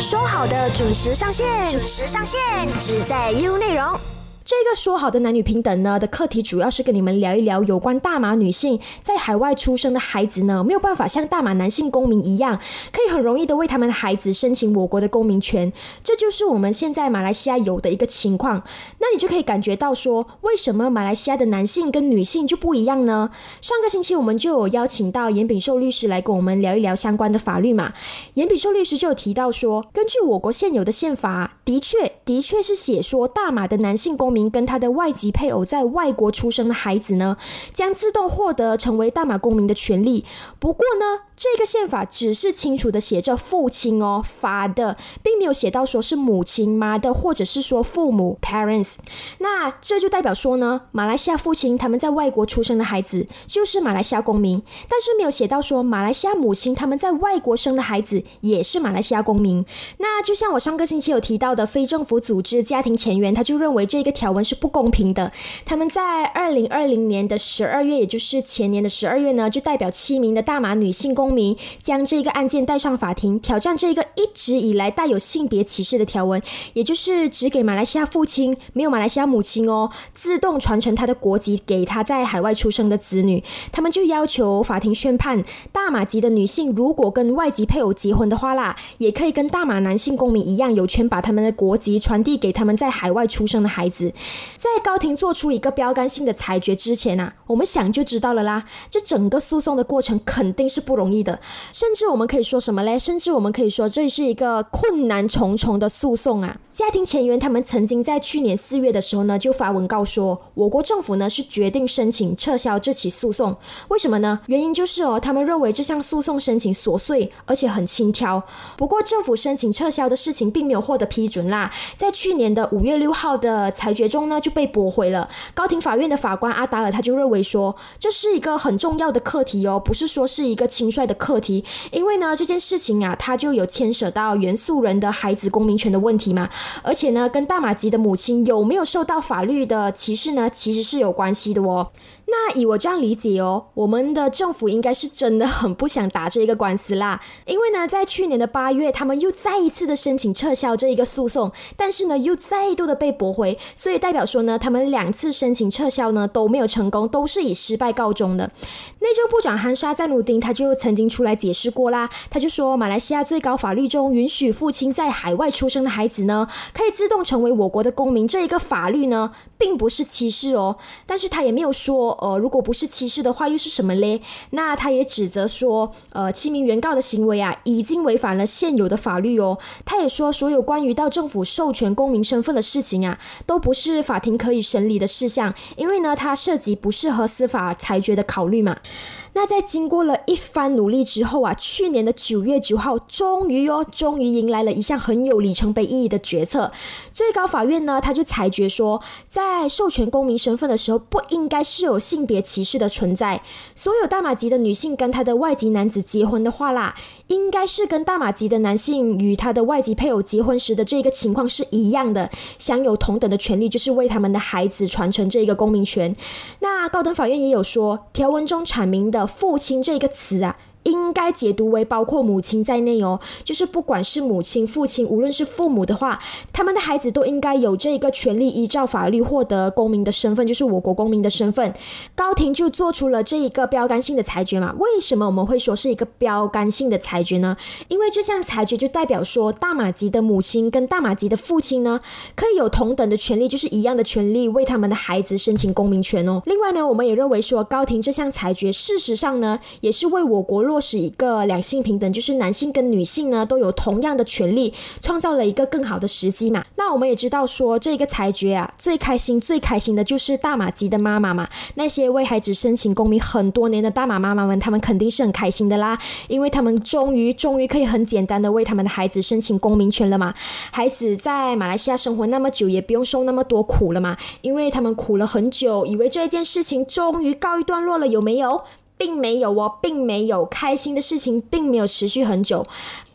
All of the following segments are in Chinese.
说好的准时上线，准时上线，只在 U 内容。这个说好的男女平等呢的课题，主要是跟你们聊一聊有关大马女性在海外出生的孩子呢，没有办法像大马男性公民一样，可以很容易的为他们的孩子申请我国的公民权。这就是我们现在马来西亚有的一个情况。那你就可以感觉到说，为什么马来西亚的男性跟女性就不一样呢？上个星期我们就有邀请到严炳寿律师来跟我们聊一聊相关的法律嘛。严炳寿律师就有提到说，根据我国现有的宪法，的确是写说大马的男性公民跟他的外籍配偶在外国出生的孩子呢，将自动获得成为大马公民的权利。不过呢，这个宪法只是清楚的写着父亲哦，father，并没有写到说是母亲mother，或者是说父母 parents。那这就代表说呢，马来西亚父亲他们在外国出生的孩子就是马来西亚公民，但是没有写到说马来西亚母亲他们在外国生的孩子也是马来西亚公民。那就像我上个星期有提到的，非政府组织家庭前缘他就认为这个条文是不公平的。他们在2020年的12月，也就是前年的12月呢，就代表7名的大马女性公民将这个案件带上法庭，挑战这个一直以来带有性别歧视的条文，也就是只给马来西亚父亲，没有马来西亚母亲哦，自动传承他的国籍给他在海外出生的子女。他们就要求法庭宣判，大马籍的女性如果跟外籍配偶结婚的话啦，也可以跟大马男性公民一样，有权把他们的国籍传递给他们在海外出生的孩子。在高庭做出一个标杆性的裁决之前啊，我们想就知道了啦，这整个诉讼的过程肯定是不容易，甚至我们可以说什么嘞？甚至我们可以说这是一个困难重重的诉讼啊！家庭前缘他们曾经在去年4月的时候呢，就发文告说，我国政府呢是决定申请撤销这起诉讼。为什么呢？原因就是哦，他们认为这项诉讼申请琐碎，而且很轻佻。不过政府申请撤销的事情并没有获得批准啦，在去年的5月6号的裁决中呢就被驳回了。高庭法院的法官阿达尔他就认为说，这是一个很重要的课题哦，不是说是一个轻率的课题，因为呢这件事情啊，它就有牵涉到原诉人的孩子公民权的问题嘛，而且呢跟大马籍的母亲有没有受到法律的歧视呢，其实是有关系的哦。那以我这样理解哦，我们的政府应该是真的很不想打这一个官司啦，因为呢在去年的8月，他们又再一次的申请撤销这一个诉讼，但是呢又再度的被驳回，所以代表说呢，他们2次申请撤销呢都没有成功，都是以失败告终的。内政部长汉莎赞努丁他就曾经出来解释过啦，他就说马来西亚最高法律中允许父亲在海外出生的孩子呢可以自动成为我国的公民，这一个法律呢并不是歧视哦，但是他也没有说如果不是歧视的话又是什么嘞？那他也指责说7名原告的行为啊已经违反了现有的法律哦。他也说所有关于到政府授权公民身份的事情啊都不是法庭可以审理的事项，因为呢它涉及不适合司法裁决的考虑嘛。那在经过了一番努力之后啊，去年的9月9号终于迎来了一项很有里程碑意义的决策。最高法院呢，他就裁决说，在授权公民身份的时候，不应该是有性别歧视的存在。所有大马籍的女性跟她的外籍男子结婚的话啦，应该是跟大马籍的男性与他的外籍配偶结婚时的这个情况是一样的，享有同等的权利，就是为他们的孩子传承这个公民权。那高等法院也有说，条文中阐明的父亲这个词啊应该解读为包括母亲在内哦，就是不管是母亲父亲，无论是父母的话，他们的孩子都应该有这个权利依照法律获得公民的身份，就是我国公民的身份。高庭就做出了这一个标杆性的裁决嘛。为什么我们会说是一个标杆性的裁决呢？因为这项裁决就代表说，大马籍的母亲跟大马籍的父亲呢可以有同等的权利，就是一样的权利，为他们的孩子申请公民权哦。另外呢，我们也认为说，高庭这项裁决事实上呢也是为我国落实一个两性平等，就是男性跟女性呢都有同样的权利，创造了一个更好的时机嘛。那我们也知道说，这个裁决啊，最开心的就是大马籍的妈妈嘛，那些为孩子申请公民很多年的大马妈妈们，他们肯定是很开心的啦，因为他们终于可以很简单的为他们的孩子申请公民权了嘛。孩子在马来西亚生活那么久，也不用受那么多苦了嘛，因为他们苦了很久，以为这件事情终于告一段落了，有没有？并没有哦，并没有，开心的事情并没有持续很久。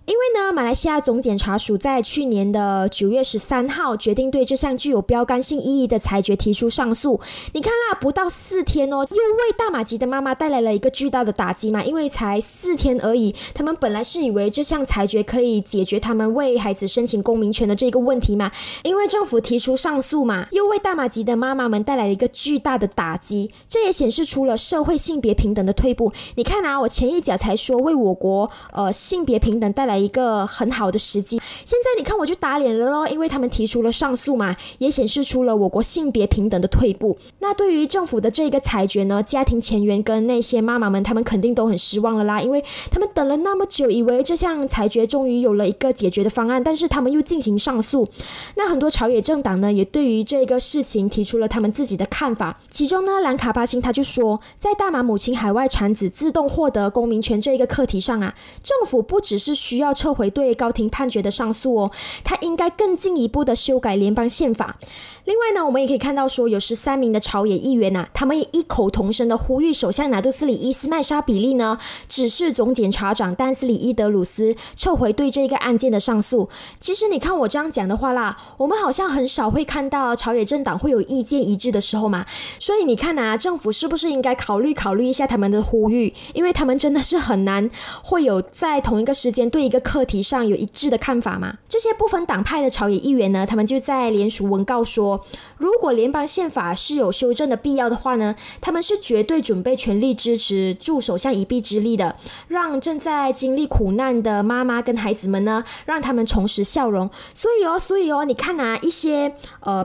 因为呢，马来西亚总检察署在去年的9月13号决定对这项具有标杆性意义的裁决提出上诉。你看啦，不到4天哦，又为大马吉的妈妈带来了一个巨大的打击嘛，因为才4天而已，他们本来是以为这项裁决可以解决他们为孩子申请公民权的这个问题嘛，因为政府提出上诉嘛，又为大马吉的妈妈们带来了一个巨大的打击。这也显示出了社会性别平等的退步。你看啊，我前一脚才说为我国性别平等带来一个很好的时机，现在你看我就打脸了咯，因为他们提出了上诉嘛，也显示出了我国性别平等的退步。那对于政府的这个裁决呢，家庭成员跟那些妈妈们他们肯定都很失望了啦，因为他们等了那么久，以为这项裁决终于有了一个解决的方案，但是他们又进行上诉。那很多朝野政党呢，也对于这个事情提出了他们自己的看法。其中呢，兰卡巴星他就说，在大马母亲海外产子自动获得公民权这一个课题上啊，政府不只是需要撤回对高庭判决的上诉哦，他应该更进一步的修改联邦宪法。另外呢，我们也可以看到说，有13名的朝野议员啊，他们也异口同声的呼吁首相拿督斯里伊斯麦沙比利呢，指示总检察长丹斯里伊德鲁斯撤回对这个案件的上诉。其实你看我这样讲的话啦，我们好像很少会看到朝野政党会有意见一致的时候嘛，所以你看啊，政府是不是应该考虑一下他们的呼吁，因为他们真的是很难会有在同一个时间对一个课题上有一致的看法嘛。这些不分党派的朝野议员呢，他们就在联署文告说，如果联邦宪法是有修正的必要的话呢，他们是绝对准备全力支持助首相一臂之力的，让正在经历苦难的妈妈跟孩子们呢，让他们重拾笑容。所以你看啊，一些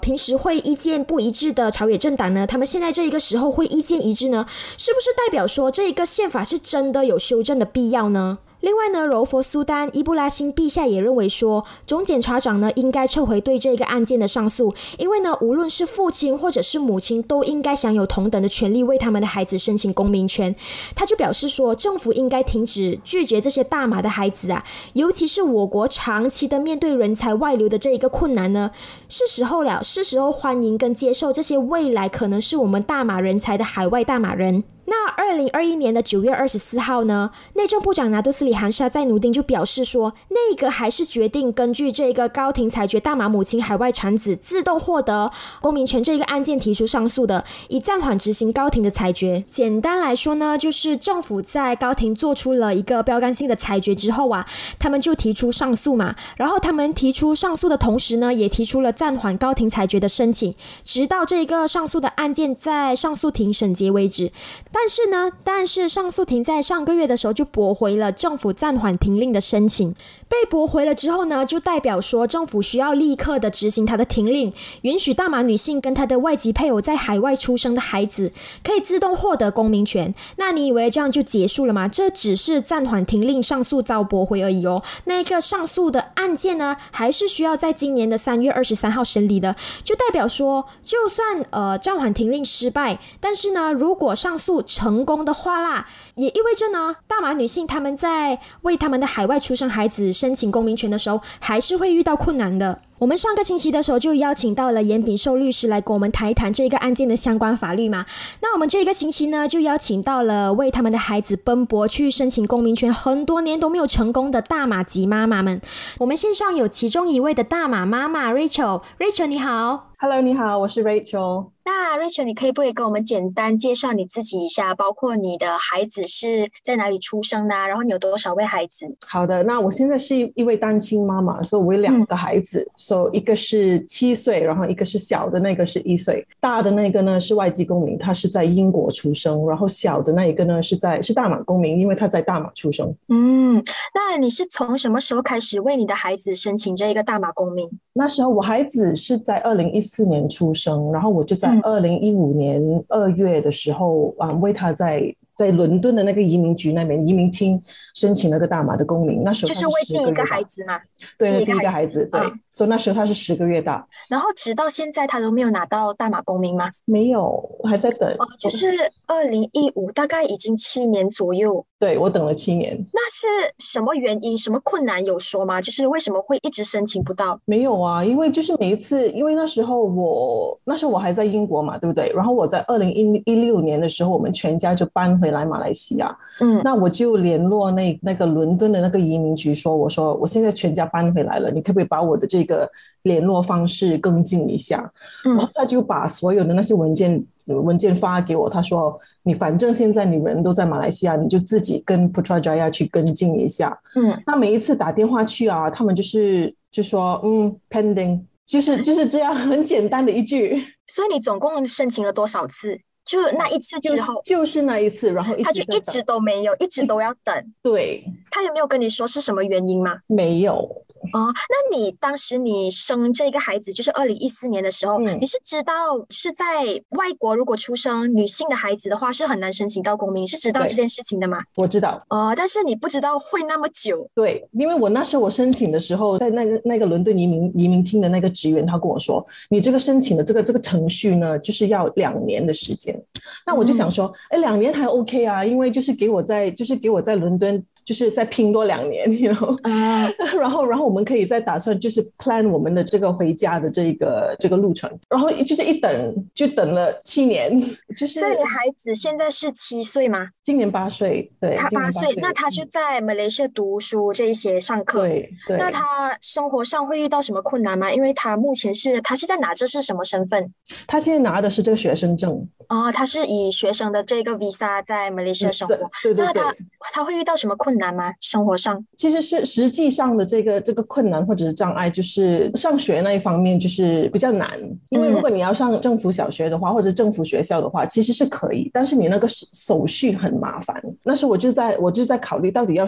平时会意见不一致的朝野政党呢，他们现在这一个时候会意见一致呢，是不是代表说这一个宪法是真的有修正的必要呢？另外呢，柔佛苏丹伊布拉辛陛下也认为说，总检察长呢应该撤回对这个案件的上诉，因为呢，无论是父亲或者是母亲，都应该享有同等的权利为他们的孩子申请公民权。他就表示说，政府应该停止拒绝这些大马的孩子啊，尤其是我国长期的面对人才外流的这一个困难呢，是时候欢迎跟接受这些未来可能是我们大马人才的海外大马人。那2021年的9月24号呢，内政部长拿督斯里韩沙在努丁就表示说，内阁还是决定根据这个高庭裁决大马母亲海外产子自动获得公民权这个案件提出上诉的，以暂缓执行高庭的裁决。简单来说呢，就是政府在高庭做出了一个标杆性的裁决之后啊，他们就提出上诉嘛，然后他们提出上诉的同时呢，也提出了暂缓高庭裁决的申请，直到这个上诉的案件在上诉庭审结为止。但是上诉庭在上个月的时候就驳回了政府暂缓停令的申请。被驳回了之后呢，就代表说政府需要立刻的执行它的停令，允许大马女性跟她的外籍配偶在海外出生的孩子可以自动获得公民权。那你以为这样就结束了吗？这只是暂缓停令上诉遭驳回而已哦。那个上诉的案件呢，还是需要在今年的3月23号审理的，就代表说就算暂缓停令失败，但是呢，如果上诉成功的话啦，也意味着呢，大马女性她们在为他们的海外出生孩子申请公民权的时候，还是会遇到困难的。我们上个星期的时候就邀请到了严炳寿律师来跟我们谈一谈这个案件的相关法律嘛。那我们这个星期呢，就邀请到了为他们的孩子奔波去申请公民权很多年都没有成功的大马籍妈妈们。我们线上有其中一位的大马妈妈 Rachel， 你好。 Hello， 你好，我是 Rachel。 那 Rachel， 你可以不可以跟我们简单介绍你自己一下，包括你的孩子是在哪里出生的，然后你有多少位孩子？好的，那我现在是一位单亲妈妈，所以我有2个孩子，So， 一个是7岁，然后一个是小的那个是1岁，大的那个呢是外籍公民，他是在英国出生，然后小的那一个呢是大马公民，因为他在大马出生。那你是从什么时候开始为你的孩子申请这一个大马公民？那时候我孩子是在2014年出生，然后我就在2015年2月的时候为他在伦敦的那个移民局那边移民厅申请了个大马的公民。那时候就是为第一个孩子嘛。对，第一个孩子，对，所以那时候他是10个月大。然后直到现在他都没有拿到大马公民吗？没有，还在等。就是2015，大概已经7年左右。对，我等了7年。那是什么原因，什么困难有说吗？就是为什么会一直申请不到？没有啊，因为就是每一次，因为那时候我还在英国嘛，对不对？然后我在2016年的时候，我们全家就搬回来马来西亚。嗯，那我就联络那个伦敦的那个移民局说，我说我现在全家搬回来了，你可不可以把我的这个联络方式更进一下？嗯，然后他就把所有的那些文件发给我，他说你反正现在你人都在马来西亚，你就自己跟 Putrajaya 去跟进一下。嗯，那每一次打电话去啊，他们就说pending， 就是这样很简单的一句。所以你总共申请了多少次？就那一次之后，就是那一次，然后他就一直都没有，一直都要等。对，他有没有跟你说是什么原因吗？没有。哦，那你当时你生这个孩子就是2014年的时候，你是知道是在外国如果出生女性的孩子的话是很难申请到公民，是知道这件事情的吗？我知道。但是你不知道会那么久。对，因为我那时候我申请的时候，在那个伦敦移民厅的那个职员他跟我说，你这个申请的这个程序呢，就是要2年的时间。那我就想说，2年还 OK 啊，因为就是给我在伦敦。就是再拼多2年，你知道吗？然后我们可以再打算就是 plan 我们的这个回家的这个路程。然后就是一等就等了7年。就是所以孩子现在是7岁吗？今年8岁。对，他8岁。那他就在马来西亚读书这一些上课。对。那他生活上会遇到什么困难吗？因为他目前是他现在拿着是什么身份？他现在拿的是这个学生证。哦，他是以学生的这个 visa 在马来西亚生活。对。那他会遇到什么困难吗？生活上其实是实际上的这个困难或者是障碍，就是上学那一方面就是比较难，因为如果你要上政府小学的话，或者政府学校的话，其实是可以，但是你那个手续很麻烦。那时候我就在考虑到底要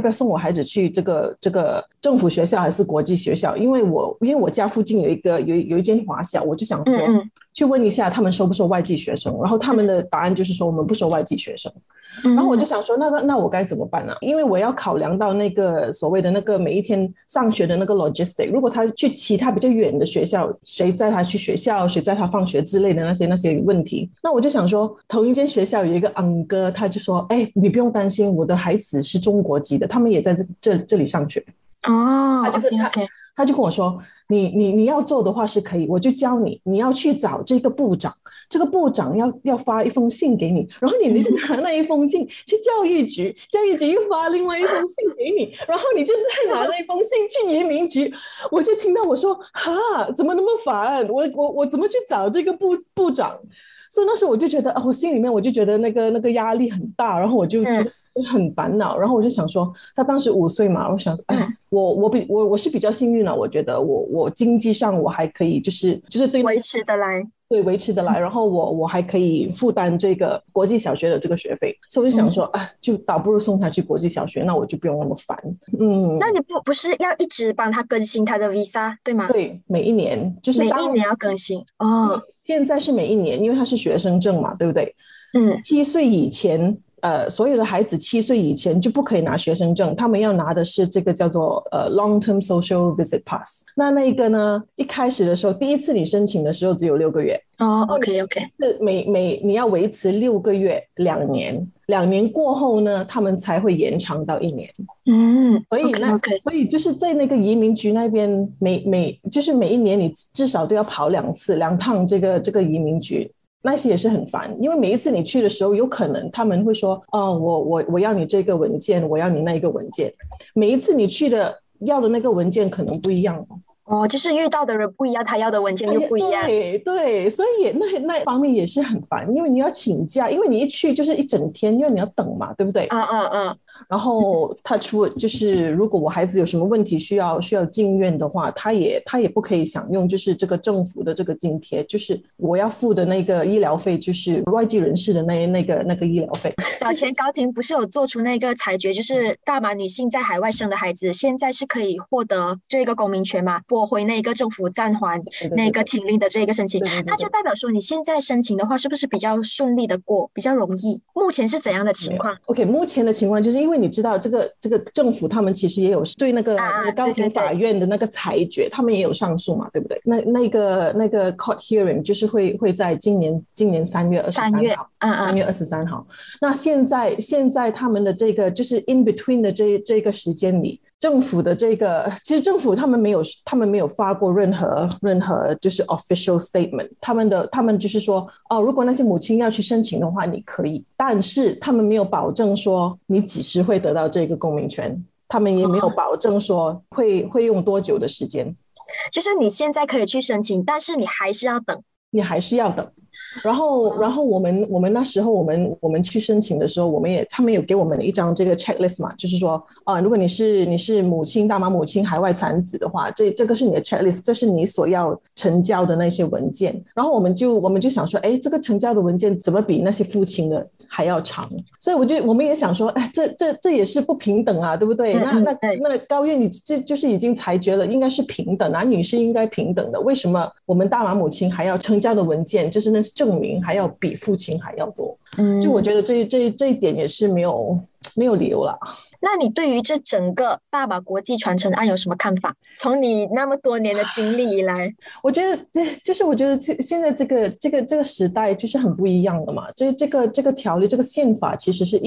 不要送我孩子去这个政府学校还是国际学校，因为我家附近有一间华小，我就想说去问一下他们收不收外籍学生，然后他们的答案就是说我们不收外籍学生。然后我就想说那我该怎么办呢？因为我要考量到那个所谓的那个每一天上学的那个 logistic， 如果他去其他比较远的学校，谁载他去学校，谁载他放学之类的那些问题。那我就想说，同一间学校有一个哥，他就说你不用担心，我的孩子是中国籍的，他们也在这里上学。哦，他就跟我说，你要做的话是可以，我就教你，你要去找这个部长，这个部长要发一封信给你，然后你拿那一封信去教育局，教育局又发另外一封信给你，然后你就再拿那一封信去移民局。我就听到我说哈，怎么那么烦，我怎么去找这个部长？所以那时候我就觉得，我心里面我就觉得那个压力很大，然后我就觉得很烦恼。然后我就想说，他当时5岁嘛，我想说我是比较幸运了，我觉得我经济上我还可以，就是对维持得来。对，维持得来，然后我还可以负担这个国际小学的这个学费，所以我就想说，就倒不如送他去国际小学，那我就不用那么烦。那你不是要一直帮他更新他的 visa 对吗？对，每一年就是每一年要更新。哦，现在是每一年，因为他是学生证嘛，对不对？7岁以前。所有的孩子7岁以前就不可以拿学生证，他们要拿的是这个叫做long term social visit pass。那一个呢，一开始的时候，第一次你申请的时候只有6个月。哦， OK， 是每你要维持6个月，2年过后呢，他们才会延长到1年。所以所以就是在那个移民局那边，就是每一年你至少都要跑2趟这个移民局。那些也是很烦，因为每一次你去的时候，有可能他们会说，哦，我要你这个文件，我要你那一个文件，每一次你去的要的那个文件可能不一样。哦，就是遇到的人不一样，他要的文件又不一样。对，所以那方面也是很烦，因为你要请假，因为你一去就是一整天，因为你要等嘛，对不对？然后他就是如果我孩子有什么问题需要进院的话，他也不可以享用就是这个政府的这个津贴，就是我要付的那个医疗费，就是外籍人士的那个医疗费。早前高庭不是有做出那个裁决，就是大马女性在海外生的孩子现在是可以获得这个公民权嘛，驳回那个政府暂缓那个停令的这个申请。那就代表说你现在申请的话是不是比较顺利的过，比较容易？目前是怎样的情况？ OK， 目前的情况就是因为因为你知道这个政府他们其实也有对那个高庭法院的那个裁决，对对对，他们也有上诉嘛，对不对？那个 court hearing 就是会在今年3月23号，3月23号。那现在他们的这个就是 in between 的这个时间里，政府的这个其实政府他们没有发过任何就是 official statement， 他们就是说哦，如果那些母亲要去申请的话你可以，但是他们没有保证说你几时会得到这个公民权，他们也没有保证说会用多久的时间，就是你现在可以去申请，但是你还是要等。然后我们那时候我们去申请的时候，他们有给我们一张这个 checklist 嘛，就是说啊，如果你是母亲、大马母亲、海外产子的话，这个是你的 checklist， 这是你所要呈交的那些文件。然后我们就想说，哎，这个呈交的文件怎么比那些父亲的还要长？所以我们也想说，哎，这也是不平等啊，对不对？那高院你这就是已经裁决了，应该是平等，男女是应该平等的，为什么我们大马母亲还要呈交的文件就是那些证明还要比父亲还要多，就我觉得这一点也是没有理由了。那你对于这整个大马国际传承案有什么看法？从你那么多年的经历以来，我觉得就是我觉得现在这个时代就是很不一样的嘛。这个条例这个宪法其实是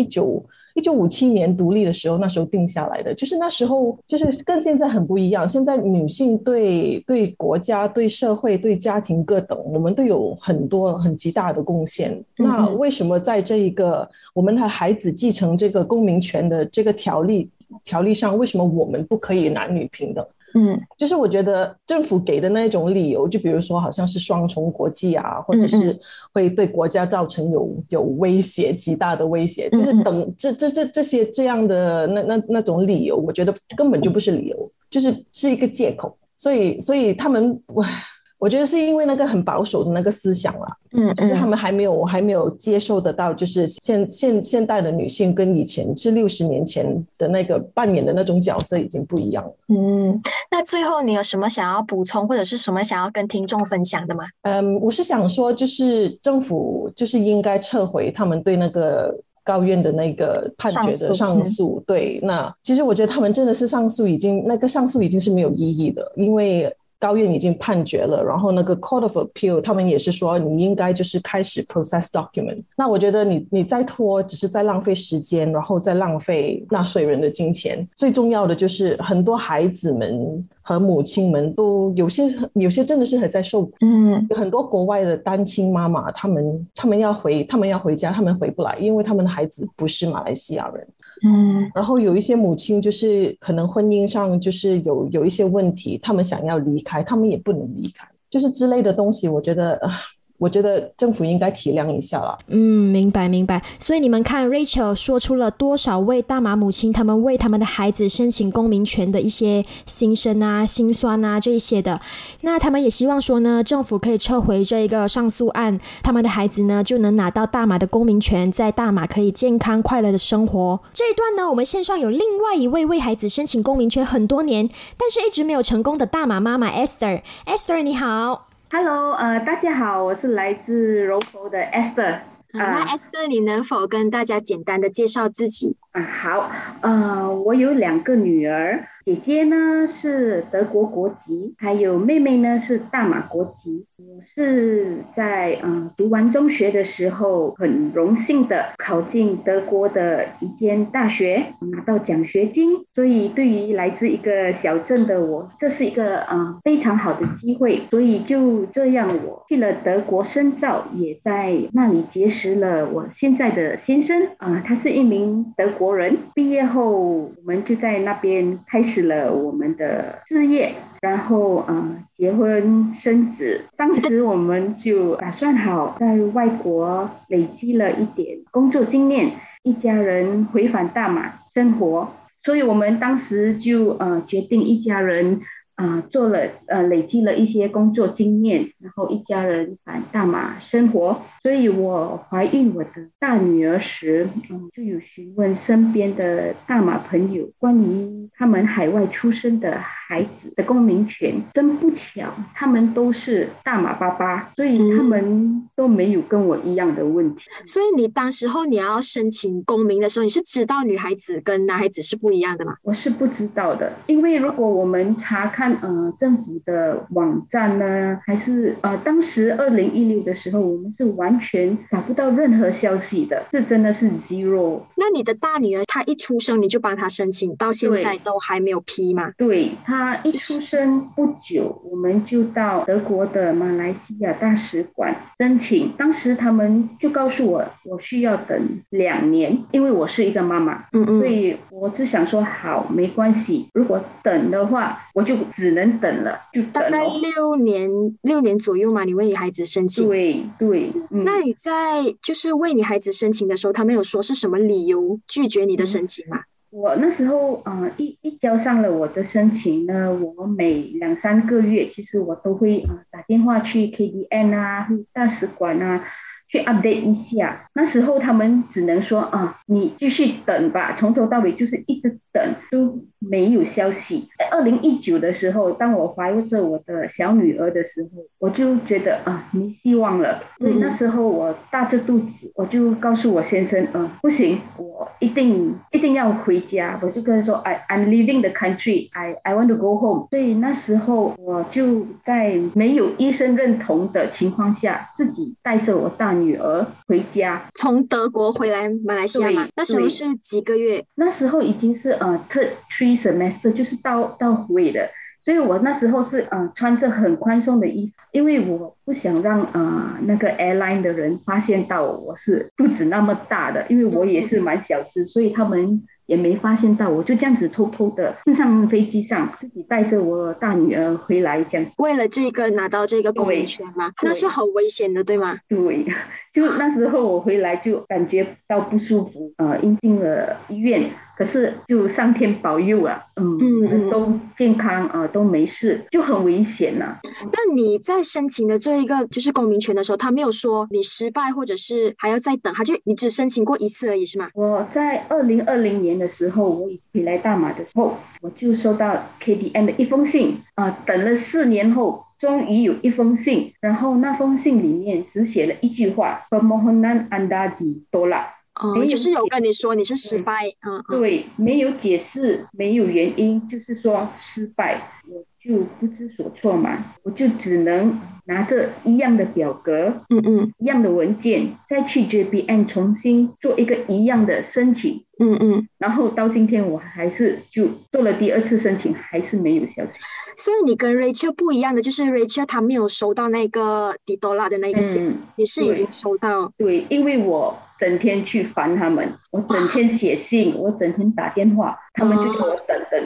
1957年独立的时候那时候定下来的，就是那时候就是跟现在很不一样。现在女性对国家、对社会、对家庭各等，我们都有很多很极大的贡献。那为什么在这一个我们的孩子继承这个公民权的这个条例上，为什么我们不可以男女平等？就是我觉得政府给的那种理由，就比如说好像是双重国籍啊，或者是会对国家造成有威胁，极大的威胁，就是等这些这样的那种理由，我觉得根本就不是理由，就是一个借口。所以他们我觉得是因为那个很保守的那个思想啦，就是他们还没有接受得到，就是现代的女性跟以前是60年前的那个扮演的那种角色已经不一样了。那最后你有什么想要补充，或者是什么想要跟听众分享的吗？我是想说，就是政府就是应该撤回他们对那个高院的那个判决的上诉、对，那其实我觉得他们真的是上诉已经是没有意义的，因为高院已经判决了，然后那个 Court of Appeal 他们也是说你应该就是开始 process document。 那我觉得你再拖只是在浪费时间，然后再浪费纳税人的金钱。最重要的就是很多孩子们和母亲们都有些真的是还在受苦。有很多国外的单亲妈妈他们要回家，他们回不来，因为他们的孩子不是马来西亚人。然后有一些母亲就是可能婚姻上就是有一些问题，他们想要离开，他们也不能离开，就是之类的东西，我觉得政府应该体谅一下了。明白。所以你们看 Rachel 说出了多少位大马母亲他们为他们的孩子申请公民权的一些心声啊、心酸啊这一些的。那他们也希望说呢，政府可以撤回这一个上诉案，他们的孩子呢就能拿到大马的公民权，在大马可以健康快乐的生活。这一段呢，我们线上有另外一位为孩子申请公民权很多年，但是一直没有成功的大马妈妈 Esther。Esther 你好。Hello， 大家好，我是来自 Rofo 的 Esther。那 Esther， 你能否跟大家简单的介绍自己？好，我有2个女儿，姐姐呢是德国国籍，还有妹妹呢是大马国籍。我是在读完中学的时候，很荣幸的考进德国的一间大学，拿到奖学金。所以对于来自一个小镇的我，这是一个非常好的机会。所以就这样，我去了德国深造，也在那里结识了我现在的先生。他是一名德国人。毕业后，我们就在那边开始了我们的事业，然后结婚生子。当时我们就打算好在外国累积了一点工作经验，一家人回返大马生活。所以我们当时就决定一家人做了累积了一些工作经验，然后一家人返大马生活。所以我怀孕我的大女儿时，就有询问身边的大马朋友关于他们海外出生的孩子的公民权，真不巧他们都是大马爸爸，所以他们都没有跟我一样的问题。所以你当时候你要申请公民的时候，你是知道女孩子跟男孩子是不一样的吗？我是不知道的，因为如果我们查看政府的网站呢，还是当时2016的时候，我们是完全找不到任何消息的，这真的是 zero。 那你的大女儿她一出生你就帮她申请，到现在都还没有批吗？对，她一出生不久我们就到德国的马来西亚大使馆申请，当时他们就告诉我我需要等2年，因为我是一个妈妈，所以我就想说好没关系，如果等的话我就只能等了，就等了大概六年左右嘛，你为你孩子申请。对对那你在就是为你孩子申请的时候，他们有说是什么理由拒绝你的申请吗？我那时候一交上了我的申请呢，我每2-3个月其实我都会打电话去 KDN 啊大使馆啊去 update 一下。那时候他们只能说你继续等吧，从头到尾就是一直等都没有消息。在2019的时候，当我怀着我的小女儿的时候，我就觉得没希望了，所以那时候我大着肚子，我就告诉我先生不行，我一定要回家，我就跟他说 I'm leaving the country, I want to go home。 所以那时候我就在没有医生认同的情况下，自己带着我大女儿回家，从德国回来马来西亚嘛。那时候是几个月？那时候已经是third three semester， 就是到尾的，所以我那时候是穿着很宽松的衣服，因为我不想让那个 airline 的人发现到我是肚子那么大的，因为我也是蛮小只，所以他们也没发现到，我就这样子偷偷的上飞机上，自己带着我大女儿回来这样。为了这个拿到这个公民权吗？那是好危险的对吗？对，就那时候我回来就感觉到不舒服，因进了医院，可是就上天保佑啊，都健康啊，都没事，就很危险啊。那你在申请的这一个就是公民权的时候，他没有说你失败或者是还要再等，他就你只申请过一次而已是吗？我在2020年的时候，我回来大马的时候，我就收到 KDN 的一封信等了4年后终于有一封信，然后那封信里面只写了一句话 permohonan anda ditolak。就是有跟你说你是失败，对，没有解释，没有原因，就是说失败，我就不知所措嘛，我就只能拿着一样的表格，一样的文件，再去 JPN 重新做一个一样的申请，然后到今天我还是就做了第2次申请，还是没有消息。所以你跟 Rachel 不一样的就是 Rachel 她没有收到那个 Ditola 的那个信，你是已经收到。 对，因为我整天去烦他们，我整天写信，我整天打电话，他们就叫我等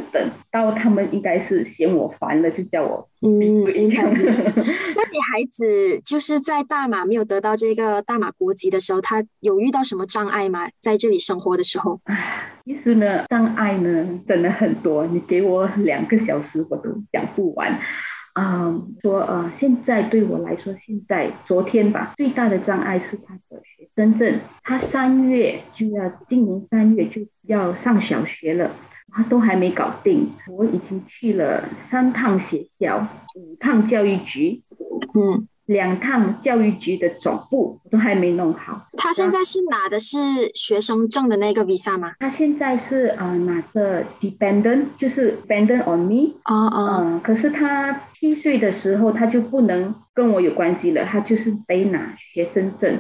到他们应该是嫌我烦了，就叫我应该。那你孩子就是在大马没有得到这个大马国籍的时候，他有遇到什么障碍吗？在这里生活的时候？其实呢，障碍呢真的很多，你给我2个小时我都讲不完。说现在对我来说，现在昨天吧，最大的障碍是他的学生证，他今年3月就要上小学了，他都还没搞定。我已经去了3趟学校，5趟教育局，2趟教育局的总部都还没弄好。他现在是拿的是学生证的那个 visa 吗？他现在是拿着 dependent， 就是 dependent on me。可是他7岁的时候他就不能跟我有关系了，他就是得拿学生证。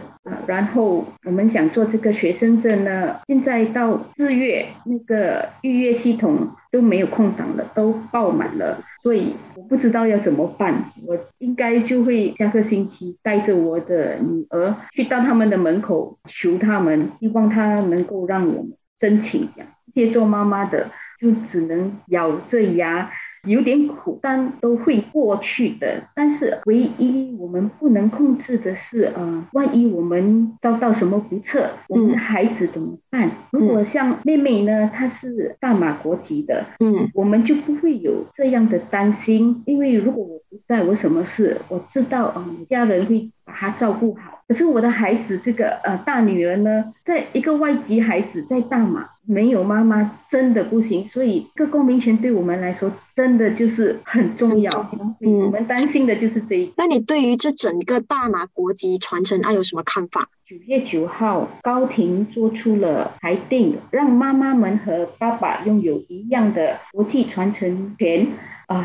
然后我们想做这个学生证呢，现在到4月那个预约系统都没有空档了，都爆满了，所以我不知道要怎么办。我应该就会下个星期带着我的女儿去到他们的门口求他们，希望他能够让我们申请。这些做妈妈的就只能咬着牙，有点苦，但都会过去的。但是唯一我们不能控制的是万一我们遭到什么不测，我们孩子怎么办？如果像妹妹呢，她是大马国籍的，我们就不会有这样的担心，因为如果我不在，我什么事我知道家人会把她照顾好。可是我的孩子这个大女儿呢，在一个外籍孩子在大马，没有妈妈真的不行，所以这个公民权对我们来说真的就是很重要，我们担心的就是这一。那你对于这整个大马国籍传承案有什么看法？9月9号，高庭做出了裁定，让妈妈们和爸爸拥有一样的国际传承权，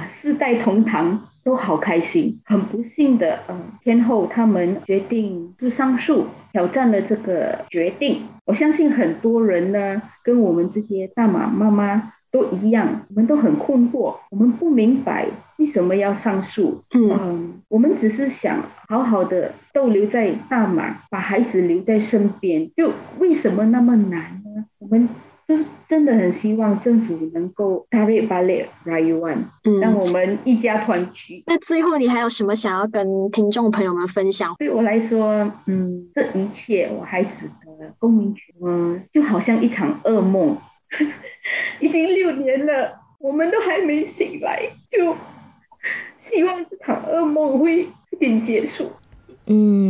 四代同堂，都好开心。很不幸的，天后他们决定不上诉，挑战了这个决定。我相信很多人呢，跟我们这些大马妈妈都一样，我们都很困惑，我们不明白为什么要上诉。我们只是想好好的逗留在大马，把孩子留在身边，就为什么那么难呢？我们就真的很希望政府能够tarik balik rayuan，让我们一家团聚。那最后你还有什么想要跟听众朋友们分享？对我来说，这一切我孩子的公民权，就好像一场噩梦。已经6年了，我们都还没醒来，就希望这场噩梦会一点结束。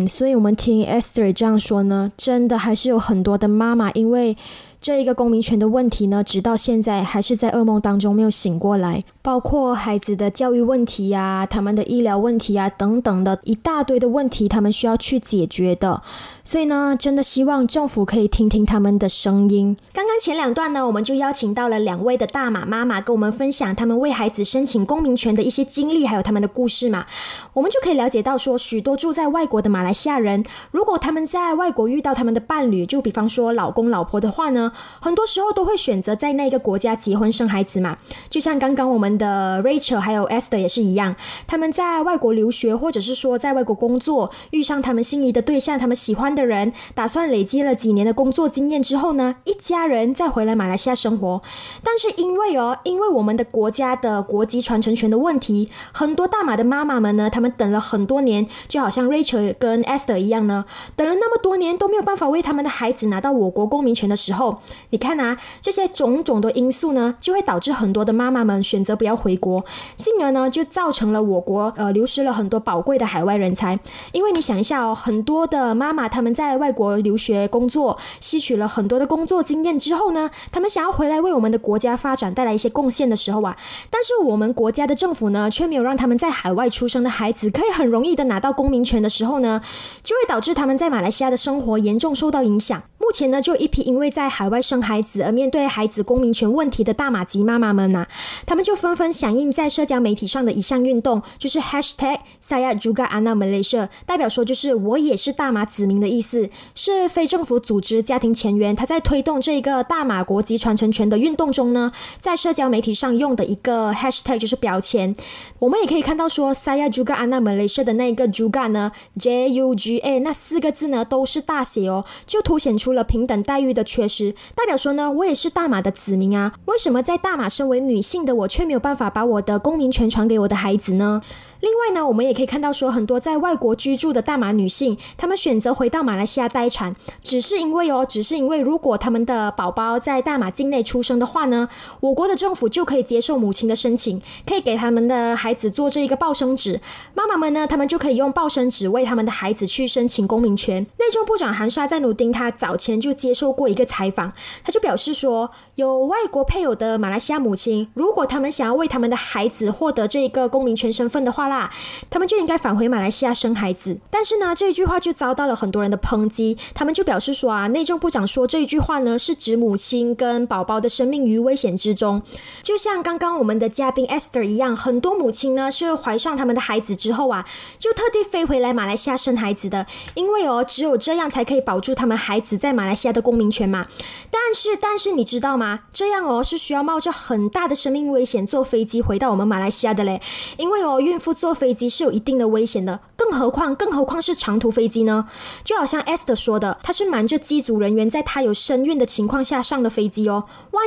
所以我们听 Esther 这样说呢，真的还是有很多的妈妈因为这一个公民权的问题呢，直到现在还是在噩梦当中没有醒过来，包括孩子的教育问题啊，他们的医疗问题啊，等等的一大堆的问题，他们需要去解决的。所以呢，真的希望政府可以听听他们的声音。刚刚前2段呢，我们就邀请到了2位的大马妈妈跟我们分享他们为孩子申请公民权的一些经历，还有他们的故事嘛。我们就可以了解到说，许多住在外国的马来西亚人，如果他们在外国遇到他们的伴侣，就比方说老公老婆的话呢，很多时候都会选择在那个国家结婚生孩子嘛，就像刚刚我们的 Rachel 还有 Esther 也是一样，他们在外国留学或者是说在外国工作，遇上他们心仪的对象，他们喜欢的人，打算累积了几年的工作经验之后呢，一家人再回来马来西亚生活。但是因为我们的国家的国籍传承权的问题，很多大马的妈妈们呢，他们等了很多年，就好像 Rachel 跟 Esther 一样呢，等了那么多年都没有办法为他们的孩子拿到我国公民权的时候，你看啊，这些种种的因素呢，就会导致很多的妈妈们选择不要回国，进而呢就造成了我国流失了很多宝贵的海外人才。因为你想一下哦，很多的妈妈他们在外国留学工作，吸取了很多的工作经验之后呢，他们想要回来为我们的国家发展带来一些贡献的时候啊，但是我们国家的政府呢，却没有让他们在海外出生的孩子可以很容易的拿到公民权的时候呢，就会导致他们在马来西亚的生活严重受到影响。目前呢，就一批因为在海外生孩子而面对孩子公民权问题的大马籍妈妈们啊，他们就纷纷响应在社交媒体上的一项运动，就是 #Saya Juga Anna Malaysia， 代表说就是我也是大马子民的意思，是非政府组织家庭前缘他在推动这个大马国籍传承权的运动中呢，在社交媒体上用的一个 hashtag 就是标签。我们也可以看到说 Saya Juga Anna Malaysia 的那一个 Juga 呢 J-U-G-A 那4个字呢都是大写哦，就凸显出了平等待遇的缺失，代表说呢，我也是大马的子民啊，为什么在大马身为女性的我却没有办法把我的公民权传给我的孩子呢？另外呢，我们也可以看到说，很多在外国居住的大马女性，她们选择回到马来西亚待产，只是因为如果她们的宝宝在大马境内出生的话呢，我国的政府就可以接受母亲的申请，可以给他们的孩子做这一个抱生纸，妈妈们呢，她们就可以用抱生纸为他们的孩子去申请公民权。内政部长韩沙赞努丁他早前就接受过一个采访，他就表示说，有外国配偶的马来西亚母亲，如果他们想要为他们的孩子获得这一个公民权身份的话，他们就应该返回马来西亚生孩子。但是呢，这一句话就遭到了很多人的抨击，他们就表示说啊，内政部长说这一句话呢，是指母亲跟宝宝的生命于危险之中。就像刚刚我们的嘉宾 Esther 一样，很多母亲呢是怀上他们的孩子之后啊，就特地飞回来马来西亚生孩子的，因为只有这样才可以保住他们孩子在马来西亚的公民权嘛。但是你知道吗？这样是需要冒着很大的生命危险坐飞机回到我们马来西亚的嘞，因为孕妇坐飞机是有一定的危险的，更何况是长途飞机呢？就好像 Esther 说的，她是瞒着机组人员在她有身孕的情况下上的飞机哦。万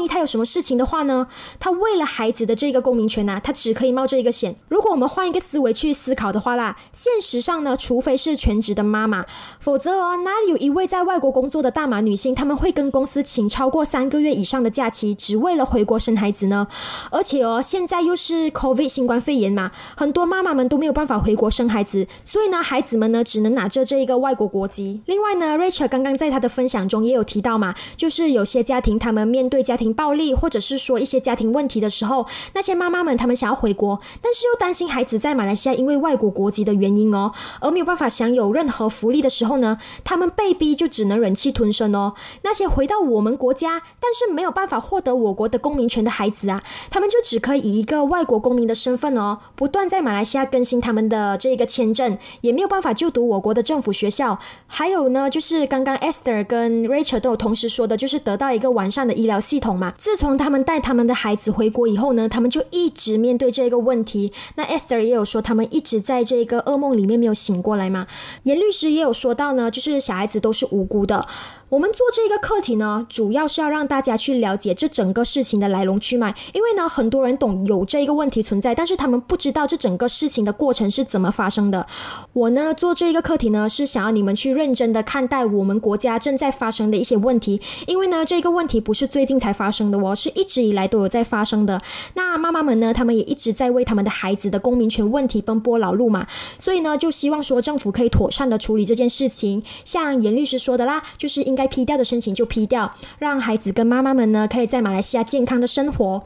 一她有什么事情的话呢？她为了孩子的这个公民权她只可以冒这一个险。如果我们换一个思维去思考的话啦，现实上呢，除非是全职的妈妈，否则哪里有一位在外国工作的大马女性，她们会跟公司请超过3个月以上的假期，只为了回国生孩子呢？而且现在又是 COVID 新冠肺炎嘛。很多妈妈们都没有办法回国生孩子，所以呢孩子们呢只能拿着这一个外国国籍。另外呢 Rachel 刚刚在她的分享中也有提到嘛，就是有些家庭他们面对家庭暴力或者是说一些家庭问题的时候，那些妈妈们他们想要回国，但是又担心孩子在马来西亚因为外国国籍的原因哦而没有办法享有任何福利的时候呢，他们被逼就只能忍气吞声哦。那些回到我们国家但是没有办法获得我国的公民权的孩子啊，他们就只可以以一个外国公民的身份哦不断在马来西亚更新他们的这个签证，也没有办法就读我国的政府学校。还有呢就是刚刚 Esther 跟 Rachel 都有同时说的，就是得到一个完善的医疗系统嘛。自从他们带他们的孩子回国以后呢，他们就一直面对这个问题。那 Esther 也有说他们一直在这个噩梦里面没有醒过来嘛。严律师也有说到呢，就是小孩子都是无辜的。我们做这个课题呢，主要是要让大家去了解这整个事情的来龙去脉，因为呢很多人懂有这个问题存在，但是他们不知道这整个事情的过程是怎么发生的。我呢做这个课题呢，是想要你们去认真的看待我们国家正在发生的一些问题，因为呢这个问题不是最近才发生的哦，是一直以来都有在发生的。那妈妈们呢，他们也一直在为他们的孩子的公民权问题奔波劳碌嘛，所以呢就希望说政府可以妥善的处理这件事情。像严律师说的啦，就是应该批掉的申请就批掉，让孩子跟妈妈们呢可以在马来西亚健康的生活。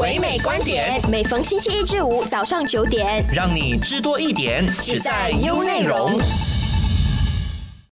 唯美观点，每逢星期一至五早上9点，让你知多一点，只在优内容。